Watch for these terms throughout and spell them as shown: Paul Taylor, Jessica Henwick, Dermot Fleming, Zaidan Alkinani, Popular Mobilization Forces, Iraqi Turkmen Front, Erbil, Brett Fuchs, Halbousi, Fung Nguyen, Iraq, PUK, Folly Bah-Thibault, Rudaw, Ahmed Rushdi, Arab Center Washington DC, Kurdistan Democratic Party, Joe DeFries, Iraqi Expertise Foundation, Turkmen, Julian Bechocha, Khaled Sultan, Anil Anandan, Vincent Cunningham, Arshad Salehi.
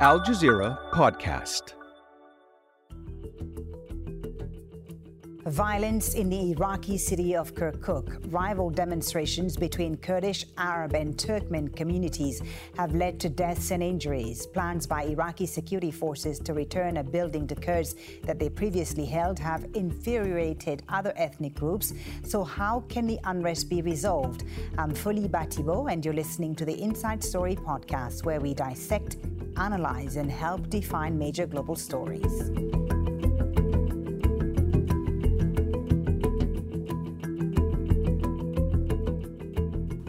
Al Jazeera Podcast. Violence in the Iraqi city of Kirkuk. Rival demonstrations between Kurdish, Arab and Turkmen communities have led to deaths and injuries. Plans by Iraqi security forces to return a building to Kurds that they previously held have infuriated other ethnic groups. So how can the unrest be resolved? I'm Folly Bah-Thibault and you're listening to the Inside Story podcast, where we dissect, analyze and help define major global stories.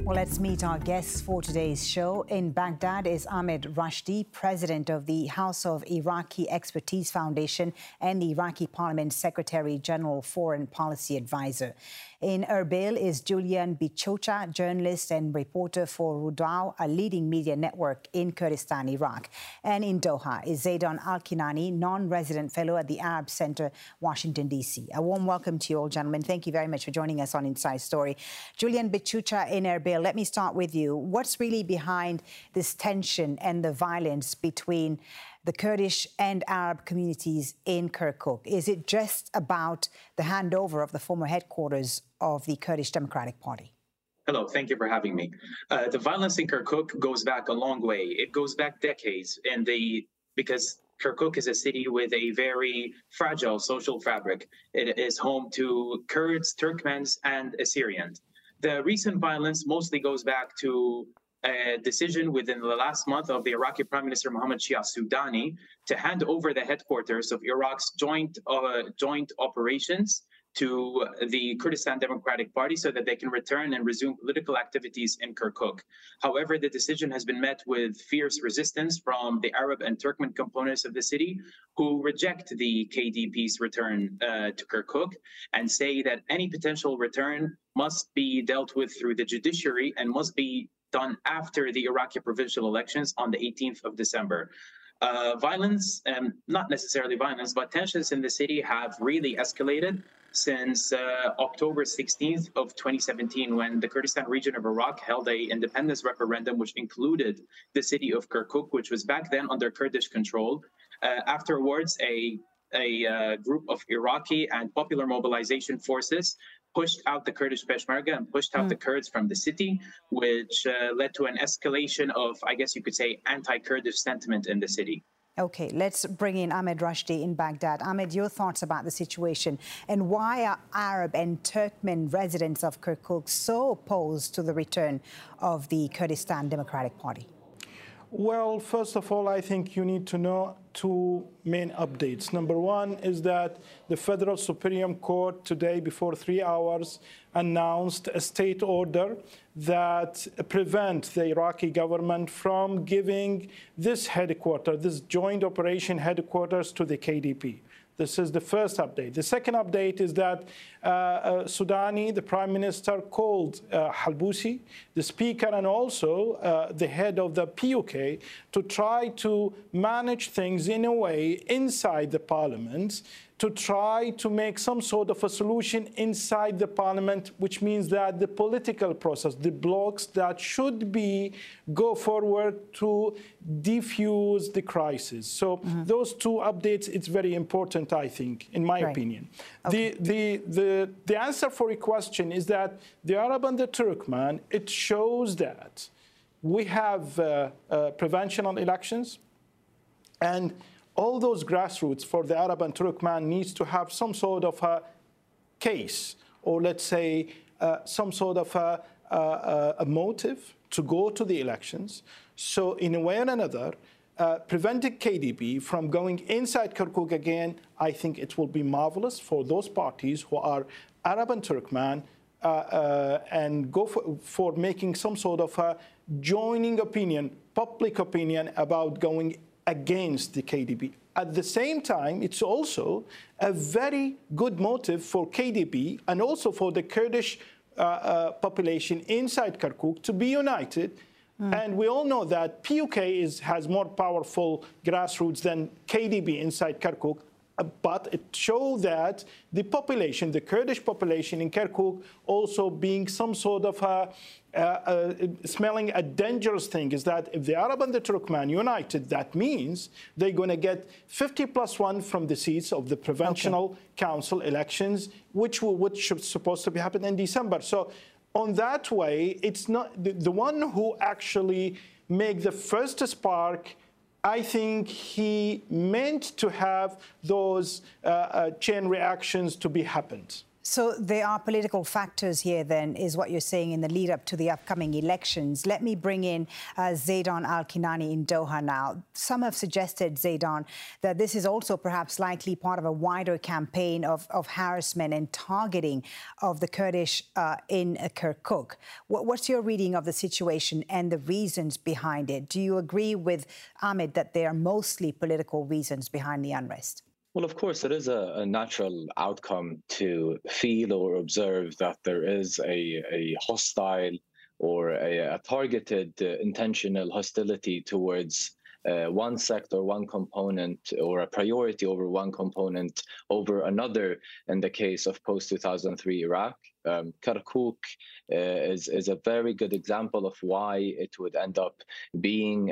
Well, let's meet our guests for today's show. In Baghdad is Ahmed Rushdi, president of the House of Iraqi Expertise Foundation and the Iraqi Parliament's Secretary General Foreign Policy Advisor. In Erbil is Julian Bechocha, journalist and reporter for Rudaw, a leading media network in Kurdistan, Iraq. And in Doha is Zaidan Alkinani, non-resident fellow at the Arab Center Washington DC. A warm welcome to you all, gentlemen. Thank you very much for joining us on Inside Story. Julian Bechocha in Erbil, let me start with you. What's really behind this tension and the violence between the Kurdish and Arab communities in Kirkuk? Is it just about the handover of the former headquarters of the Kurdish Democratic Party? Hello, thank you for having me. The violence in Kirkuk goes back a long way. It goes back decades, because Kirkuk is a city with a very fragile social fabric. It is home to Kurds, Turkmens, and Assyrians. The recent violence mostly goes back to a decision within the last month of the Iraqi Prime Minister Mohammed Shia Sudani to hand over the headquarters of Iraq's joint operations to the Kurdistan Democratic Party so that they can return and resume political activities in Kirkuk. However, the decision has been met with fierce resistance from the Arab and Turkmen components of the city, who reject the KDP's return to Kirkuk and say that any potential return must be dealt with through the judiciary and must be done after the Iraqi provincial elections on the 18th of December. Violence, not necessarily violence, but tensions in the city have really escalated since October 16th of 2017, when the Kurdistan region of Iraq held a independence referendum, which included the city of Kirkuk, which was back then under Kurdish control. Afterwards, a group of Iraqi and popular mobilization forces pushed out the Kurdish Peshmerga and pushed out the Kurds from the city, which led to an escalation of, I guess you could say, anti-Kurdish sentiment in the city. Okay, let's bring in Ahmed Rushdi in Baghdad. Ahmed, your thoughts about the situation and why are Arab and Turkmen residents of Kirkuk so opposed to the return of the Kurdistan Democratic Party? Well, first of all, I think you need to know two main updates. Number one is that the Federal Supreme Court today, before 3 hours, announced a state order that prevents the Iraqi government from giving this headquarters, this joint operation headquarters, to the KDP. This is the first update. The second update is that Sudani, the prime minister, called Halbousi, the speaker, and also the head of the PUK to try to manage things in a way inside the parliament, to try to make some sort of a solution inside the parliament, which means that the political process, the blocks that should be go forward to defuse the crisis. So those two updates, it's very important, I think, in my opinion. Okay. The answer for your question is that the Arab and the Turkmen, it shows that we have prevention on elections, and all those grassroots for the Arab and Turkmen needs to have some sort of a case, or let's say some sort of a motive to go to the elections. So in a way or another, preventing KDP from going inside Kirkuk again, I think it will be marvelous for those parties who are Arab and Turkmen and go for making some sort of a joining opinion, public opinion about going against the KDP. At the same time, it's also a very good motive for KDP and also for the Kurdish population inside Kirkuk to be united. And we all know that PUK has more powerful grassroots than KDP inside Kirkuk. But it showed that the population, the Kurdish population in Kirkuk, also being some sort of smelling a dangerous thing, is that if the Arab and the Turkmen united, that means they're going to get 50+1 from the seats of the provincial council elections, which is supposed to be happening in December. So, on that way, it's not the one who actually make the first spark. I think he meant to have those chain reactions to be happened. So there are political factors here, then, is what you're saying in the lead-up to the upcoming elections. Let me bring in Zaidan Alkinani in Doha now. Some have suggested, Zaidan, that this is also perhaps likely part of a wider campaign of harassment and targeting of the Kurdish in Kirkuk. What's your reading of the situation and the reasons behind it? Do you agree with Ahmed that there are mostly political reasons behind the unrest? Well, of course, it is a natural outcome to feel or observe that there is a hostile or a targeted intentional hostility towards one sector, one component, or a priority over one component over another in the case of post-2003 Iraq. Kirkuk is a very good example of why it would end up being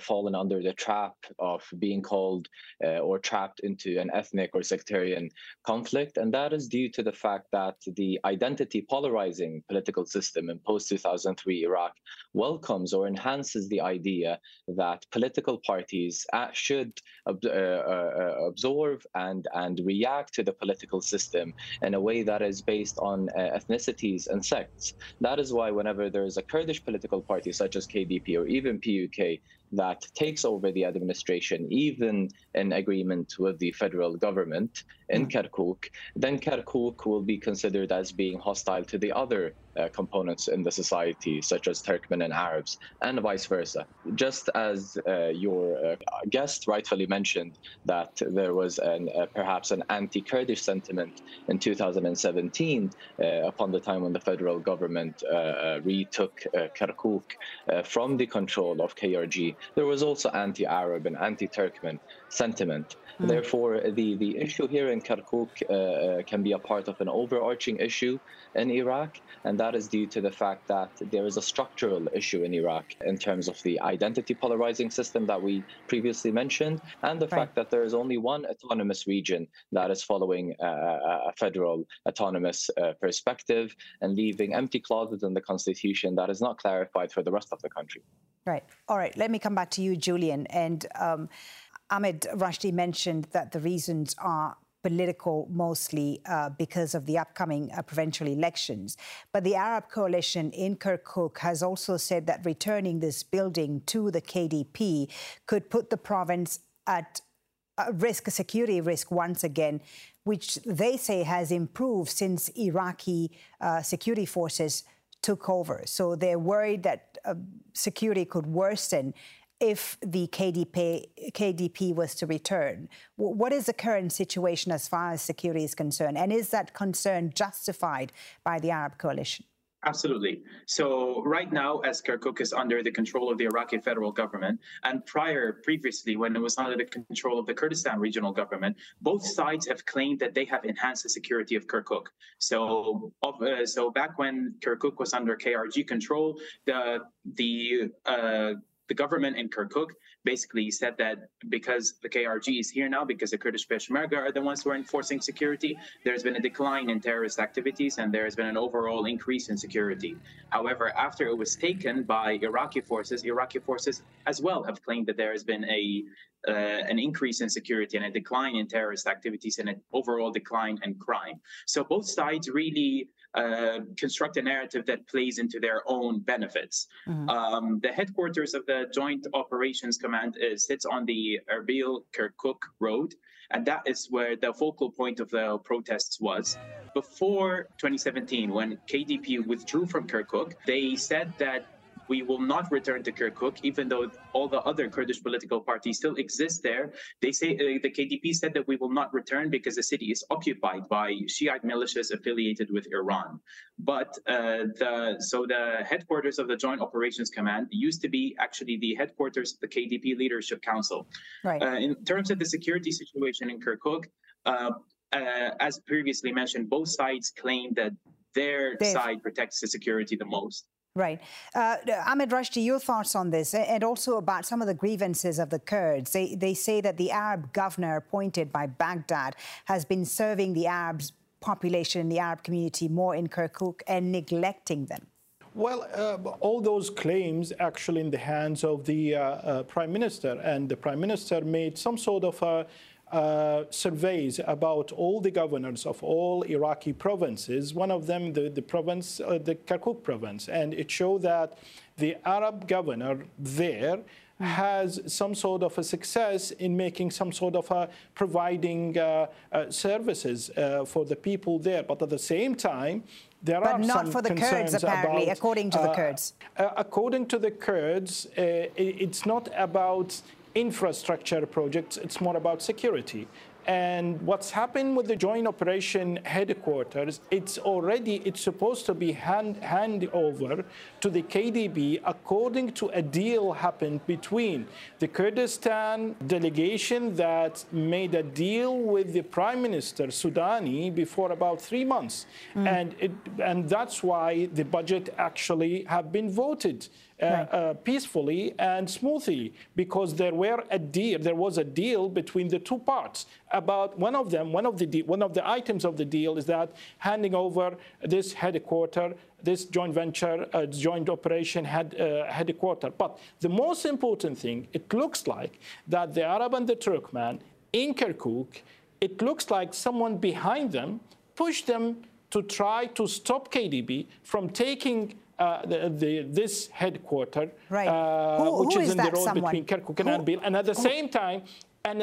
fallen under the trap of being called or trapped into an ethnic or sectarian conflict. And that is due to the fact that the identity polarizing political system in post-2003 Iraq welcomes or enhances the idea that political parties should absorb and react to the political system in a way that is based on ethnicities and sects. That is why whenever there is a Kurdish political party, such as KDP or even PUK, that takes over the administration, even in agreement with the federal government in Kirkuk, then Kirkuk will be considered as being hostile to the other components in the society, such as Turkmen and Arabs, and vice versa. Just as your guest rightfully mentioned that there was perhaps an anti-Kurdish sentiment in 2017 upon the time when the federal government retook Kirkuk from the control of KRG, there was also anti-Arab and anti-Turkmen sentiment. Therefore, the issue here in Kirkuk can be a part of an overarching issue in Iraq, and that is due to the fact that there is a structural issue in Iraq in terms of the identity polarizing system that we previously mentioned, and the fact that there is only one autonomous region that is following a federal autonomous perspective and leaving empty clauses in the constitution that is not clarified for the rest of the country. Right. All right. Let me come back to you, Julian. And Ahmed Rushdi mentioned that the reasons are political, mostly because of the upcoming provincial elections. But the Arab coalition in Kirkuk has also said that returning this building to the KDP could put the province at risk, a security risk once again, which they say has improved since Iraqi security forces took over. So they're worried that security could worsen if the KDP was to return. What is the current situation as far as security is concerned? And is that concern justified by the Arab coalition? Absolutely. So right now, as Kirkuk is under the control of the Iraqi federal government, and previously, when it was under the control of the Kurdistan regional government, both sides have claimed that they have enhanced the security of Kirkuk. So, back when Kirkuk was under KRG control, the government in Kirkuk basically said that because the KRG is here now, because the Kurdish Peshmerga are the ones who are enforcing security, there's been a decline in terrorist activities and there has been an overall increase in security. However, after it was taken by Iraqi forces as well have claimed that there has been an increase in security and a decline in terrorist activities and an overall decline in crime. So both sides really construct a narrative that plays into their own benefits. The headquarters of the Joint Operations Command sits on the Erbil-Kirkuk road, and that is where the focal point of the protests was. Before 2017, when KDP withdrew from Kirkuk, they said that We will not return to Kirkuk, even though all the other Kurdish political parties still exist there. They say the KDP said that we will not return because the city is occupied by Shiite militias affiliated with Iran. But the headquarters of the Joint Operations Command used to be actually the headquarters of the KDP Leadership Council. Right. In terms of the security situation in Kirkuk, as previously mentioned, both sides claim that their side protects the security the most. Right. Ahmed Rushdi, your thoughts on this, and also about some of the grievances of the Kurds. They say that the Arab governor appointed by Baghdad has been serving the Arab population and the Arab community more in Kirkuk and neglecting them. Well, all those claims actually in the hands of the prime minister, and the prime minister made some sort of surveys about all the governors of all Iraqi provinces, one of them the Kirkuk province, and it showed that the Arab governor there has some sort of a success in making some sort of a providing services for the people there. But at the same time, there are some concerns about... But not for the Kurds, apparently, according to the Kurds. According to the Kurds, it's not about infrastructure projects, it's more about security. And what's happened with the Joint Operation Headquarters, it's supposed to be hand over to the KDB according to a deal happened between the Kurdistan delegation that made a deal with the Prime Minister Sudani before about 3 months. And that's why the budget actually have been voted peacefully and smoothly, because there was a deal between the two parts. About one of the items of the deal is that handing over this headquarter, this joint venture, joint operation headquarter. But the most important thing, it looks like that the Arab and the Turkmen in Kirkuk, it looks like someone behind them pushed them to try to stop KDB from taking this headquarter, which is in the road between Kirkuk and Erbil, and at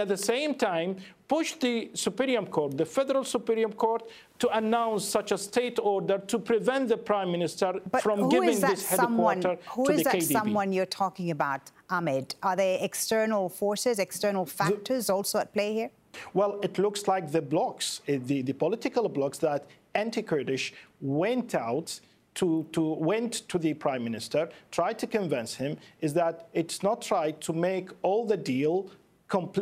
the same time, push the Supreme Court, the Federal Supreme Court, to announce such a state order to prevent the Prime Minister from giving this headquarter to the KDB. Who is that someone you're talking about, Ahmed? Are there external forces, external factors also at play here? Well, it looks like the blocs, the political blocs that anti-Kurdish went out went to the Prime Minister, tried to convince him, is that it's not right to make all the deal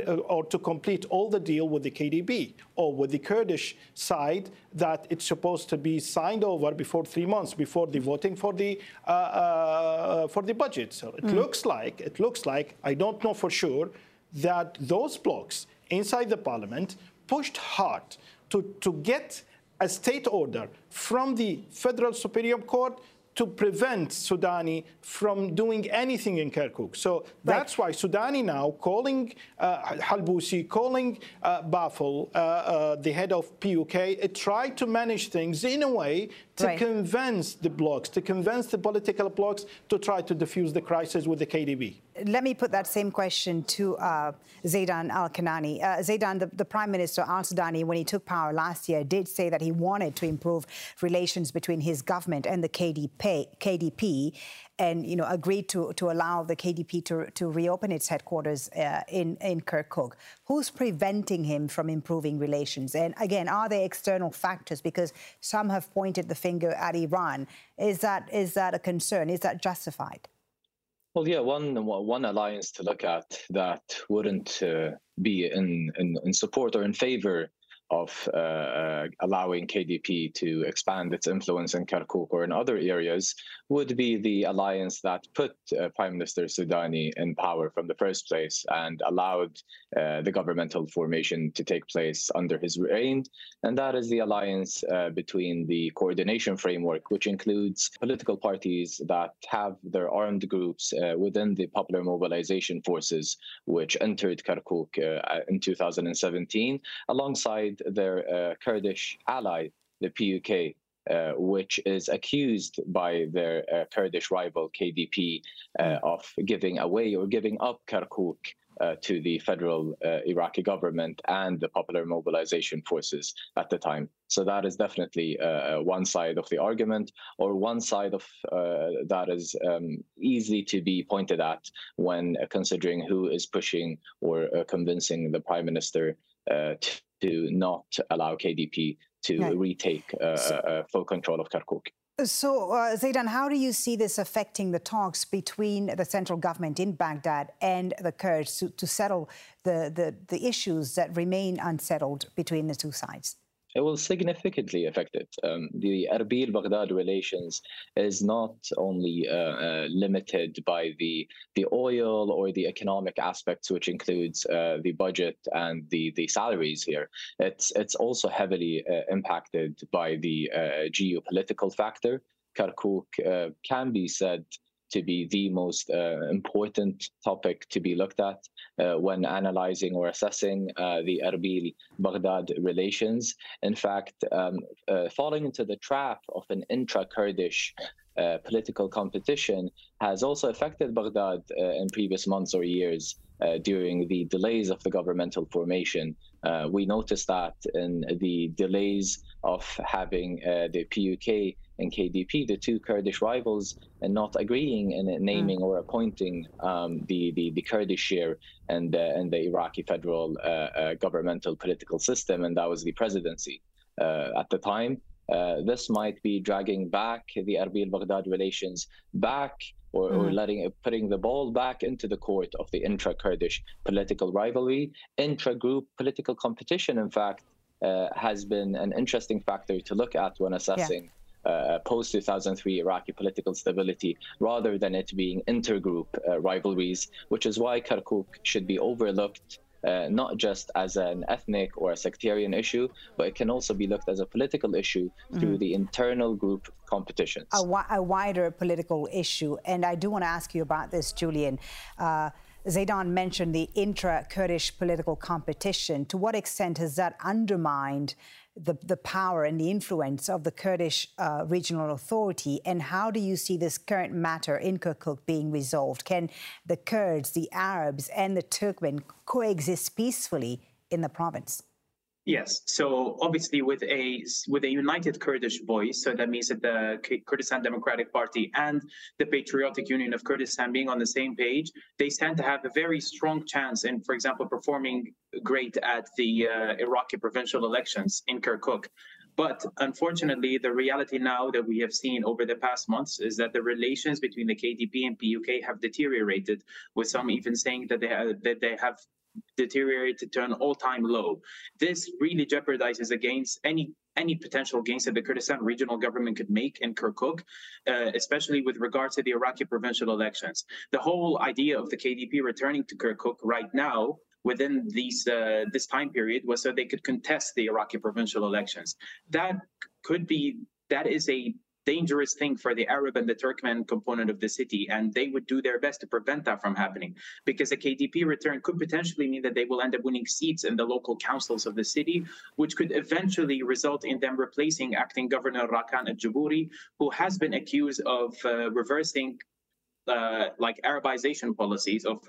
or to complete all the deal with the KDB or with the Kurdish side that it's supposed to be signed over before 3 months before the voting for the budget. So it looks like I don't know for sure that those blocs inside the parliament pushed hard to get a state order from the Federal Supreme Court to prevent Sudani from doing anything in Kirkuk. So that's why Sudani now calling Halbousi, calling Bafel, the head of PUK, tried to manage things in a way to convince the blocs, to convince the political blocs to try to defuse the crisis with the KDB. Let me put that same question to Zaidan Alkinani. Zaidan, the Prime Minister al-Sudani, when he took power last year, did say that he wanted to improve relations between his government and the KDP, and agreed to allow the KDP to reopen its headquarters in Kirkuk. Who's preventing him from improving relations? And again, are there external factors? Because some have pointed the finger at Iran. Is that a concern? Is that justified? Well, yeah, one alliance to look at that wouldn't be in support or in favor of allowing KDP to expand its influence in Kirkuk or in other areas would be the alliance that put Prime Minister Sudani in power from the first place and allowed the governmental formation to take place under his reign. And that is the alliance between the coordination framework, which includes political parties that have their armed groups within the Popular Mobilization Forces, which entered Kirkuk in 2017, alongside their Kurdish ally, the PUK, which is accused by their Kurdish rival KDP of giving away or giving up Kirkuk to the federal Iraqi government and the Popular Mobilization Forces at the time. So that is definitely one side of the argument, or one side of that is easy to be pointed at when considering who is pushing or convincing the prime minister to not allow KDP to retake full control of Kirkuk. So, Zaidan, how do you see this affecting the talks between the central government in Baghdad and the Kurds to settle the issues that remain unsettled between the two sides? It will significantly affect it. The Erbil-Baghdad relations is not only limited by the oil or the economic aspects, which includes the budget and the salaries here. It's also heavily impacted by the geopolitical factor. Kirkuk can be said to be the most important topic to be looked at when analyzing or assessing the Erbil-Baghdad relations. In fact, falling into the trap of an intra-Kurdish political competition has also affected Baghdad in previous months or years during the delays of the governmental formation. We noticed that in the delays of having the PUK and KDP, the two Kurdish rivals, and not agreeing in naming or appointing the Kurdish share and the Iraqi federal governmental political system, and that was the presidency at the time. This might be dragging back the Erbil-Baghdad relations back, or putting the ball back into the court of the intra-Kurdish political rivalry. Intra-group political competition, in fact, has been an interesting factor to look at when assessing post-2003 Iraqi political stability, rather than it being intergroup rivalries, which is why Kirkuk should be overlooked not just as an ethnic or a sectarian issue, but it can also be looked as a political issue through the internal group competitions. A wider political issue. And I do want to ask you about this, Julian. Zaidan mentioned the intra-Kurdish political competition. To what extent has that undermined the power and the influence of the Kurdish regional authority? And how do you see this current matter in Kirkuk being resolved? Can the Kurds, the Arabs and the Turkmen coexist peacefully in the province? Yes. So obviously with a united Kurdish voice, so that means that the Kurdistan Democratic Party and the Patriotic Union of Kurdistan being on the same page, they stand to have a very strong chance in, for example, performing great at the Iraqi provincial elections in Kirkuk. But unfortunately, the reality now that we have seen over the past months is that the relations between the KDP and PUK have deteriorated, with some even saying that they have deteriorated to an all-time low. This really jeopardizes against any potential gains that the Kurdistan regional government could make in Kirkuk, especially with regard to the Iraqi provincial elections. The whole idea of the KDP returning to Kirkuk right now within these this time period was so they could contest the Iraqi provincial elections. That is a dangerous thing for the Arab and the Turkmen component of the city, and they would do their best to prevent that from happening, because a KDP return could potentially mean that they will end up winning seats in the local councils of the city, which could eventually result in them replacing acting governor Rakan al-Jabouri, who has been accused of reversing like Arabization policies, of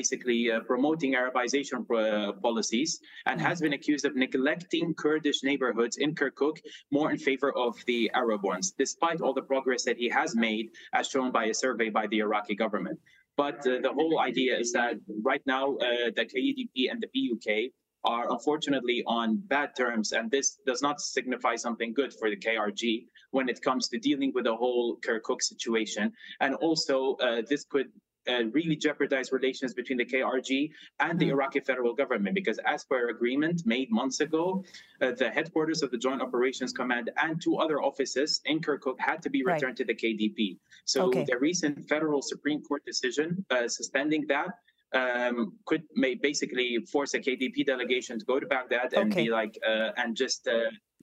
basically promoting Arabization policies, and has been accused of neglecting Kurdish neighborhoods in Kirkuk more in favor of the Arab ones, despite all the progress that he has made, as shown by a survey by the Iraqi government. But the whole idea is that right now the KDP and the PUK are unfortunately on bad terms, and this does not signify something good for the KRG when it comes to dealing with the whole Kirkuk situation. And also this could really jeopardize relations between the KRG and the Iraqi federal government, because as per agreement made months ago, the headquarters of the Joint Operations Command and two other offices in Kirkuk had to be returned to the KDP. So the recent federal Supreme Court decision suspending that could basically force a KDP delegation to go to Baghdad and be like, and just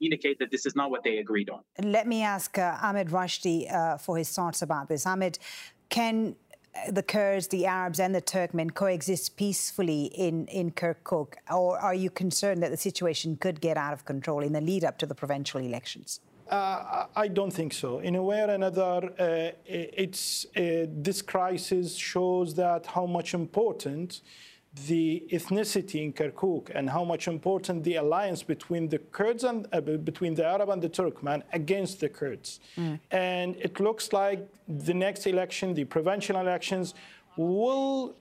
indicate that this is not what they agreed on. Let me ask Ahmed Rushdi for his thoughts about this. Ahmed, can the Kurds, the Arabs and the Turkmen coexist peacefully in Kirkuk, or are you concerned that the situation could get out of control in the lead up to the provincial elections? I don't think so. In a way or another, this crisis shows that how much important the ethnicity in Kirkuk and how much important the alliance between the Kurds and between the Arab and the Turkmen against the Kurds. Mm. And it looks like the next election, the provincial elections, will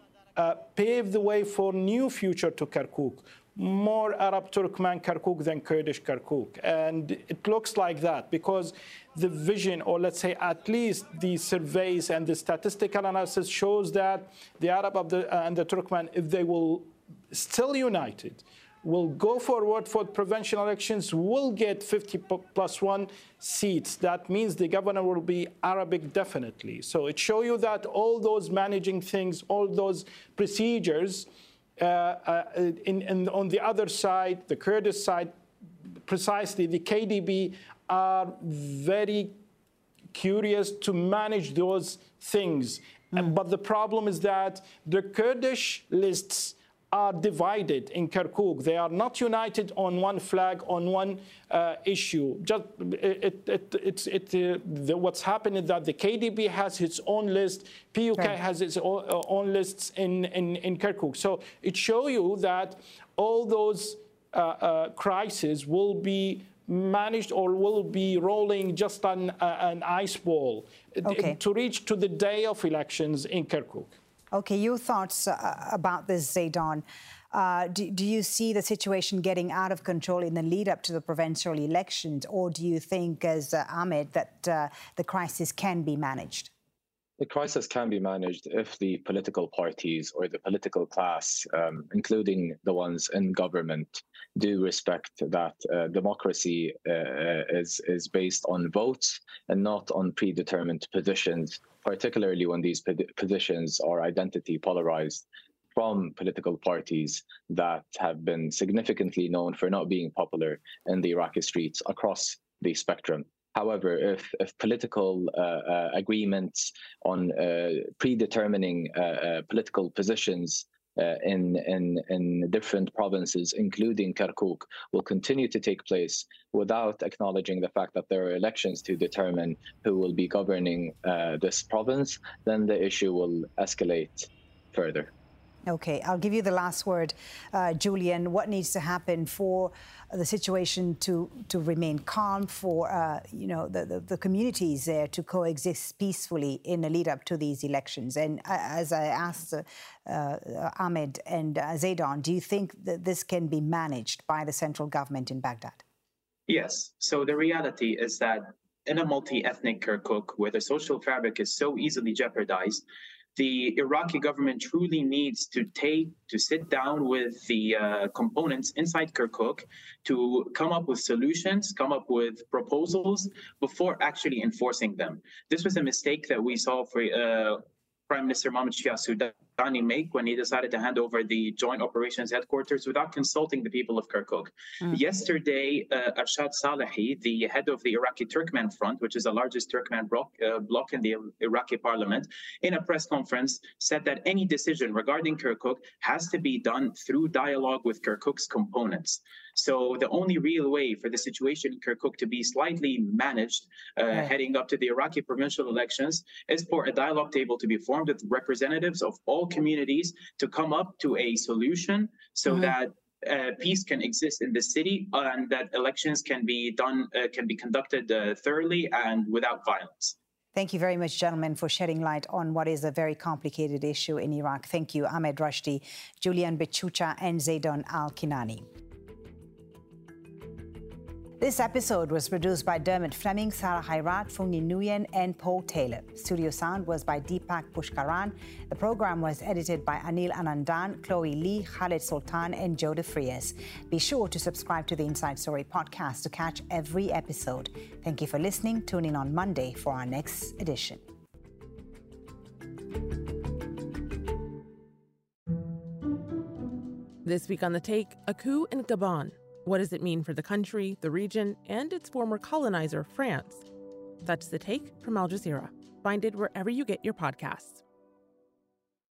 pave the way for new future to Kirkuk. More Arab Turkmen Kirkuk than Kurdish Kirkuk. And it looks like that because the vision, or let's say at least the surveys and the statistical analysis shows that the Arab and the Turkmen, if they will still united, will go forward for provincial elections, will get 50+1 seats. That means the governor will be Arabic definitely. So it shows you that all those managing things, all those procedures, on the other side, the Kurdish side, precisely the KDB are very curious to manage those things. Mm. But the problem is that the Kurdish lists are divided in Kirkuk. They are not united on one flag, on one issue. Just what's happened is that the KDB has its own list, PUK has its own lists in Kirkuk. So it shows you that all those crises will be managed or will be rolling just on an ice ball to reach to the day of elections in Kirkuk. Okay, your thoughts about this, Zaidan. Do you see the situation getting out of control in the lead-up to the provincial elections, or do you think, as Ahmed, that the crisis can be managed? The crisis can be managed if the political parties or the political class, including the ones in government, do respect that democracy is based on votes and not on predetermined positions, particularly when these positions are identity polarized from political parties that have been significantly known for not being popular in the Iraqi streets across the spectrum. However, if political agreements on predetermining political positions in different provinces, including Kirkuk, will continue to take place without acknowledging the fact that there are elections to determine who will be governing this province, then the issue will escalate further. Okay, I'll give you the last word, Julian. What needs to happen for the situation to remain calm, for the communities there to coexist peacefully in the lead-up to these elections? And as I asked Ahmed and Zaidan, do you think that this can be managed by the central government in Baghdad? Yes. So the reality is that in a multi-ethnic Kirkuk, where the social fabric is so easily jeopardized, the Iraqi government truly needs to sit down with the components inside Kirkuk to come up with solutions, come up with proposals before actually enforcing them. This was a mistake that we saw for Prime Minister Mohammed Shia Sudani make when he decided to hand over the Joint Operations Headquarters without consulting the people of Kirkuk. Mm-hmm. Yesterday, Arshad Salehi, the head of the Iraqi Turkmen Front, which is the largest Turkmen bloc in the Iraqi parliament, in a press conference said that any decision regarding Kirkuk has to be done through dialogue with Kirkuk's components. So the only real way for the situation in Kirkuk to be slightly managed heading up to the Iraqi provincial elections is for a dialogue table to be formed with representatives of all communities to come up to a solution so that peace can exist in the city and that elections can be done, can be conducted thoroughly and without violence. Thank you very much, gentlemen, for shedding light on what is a very complicated issue in Iraq. Thank you, Ahmed Rushdi, Julian Bechocha, and Zaidan Alkinani. This episode was produced by Dermot Fleming, Sarah Hayrat, Fung Nguyen, and Paul Taylor. Studio sound was by Deepak Pushkaran. The program was edited by Anil Anandan, Chloe Lee, Khaled Sultan, and Joe DeFries. Be sure to subscribe to the Inside Story podcast to catch every episode. Thank you for listening. Tune in on Monday for our next edition. This week on The Take, a coup in Gabon. What does it mean for the country, the region, and its former colonizer, France? That's The Take from Al Jazeera. Find it wherever you get your podcasts.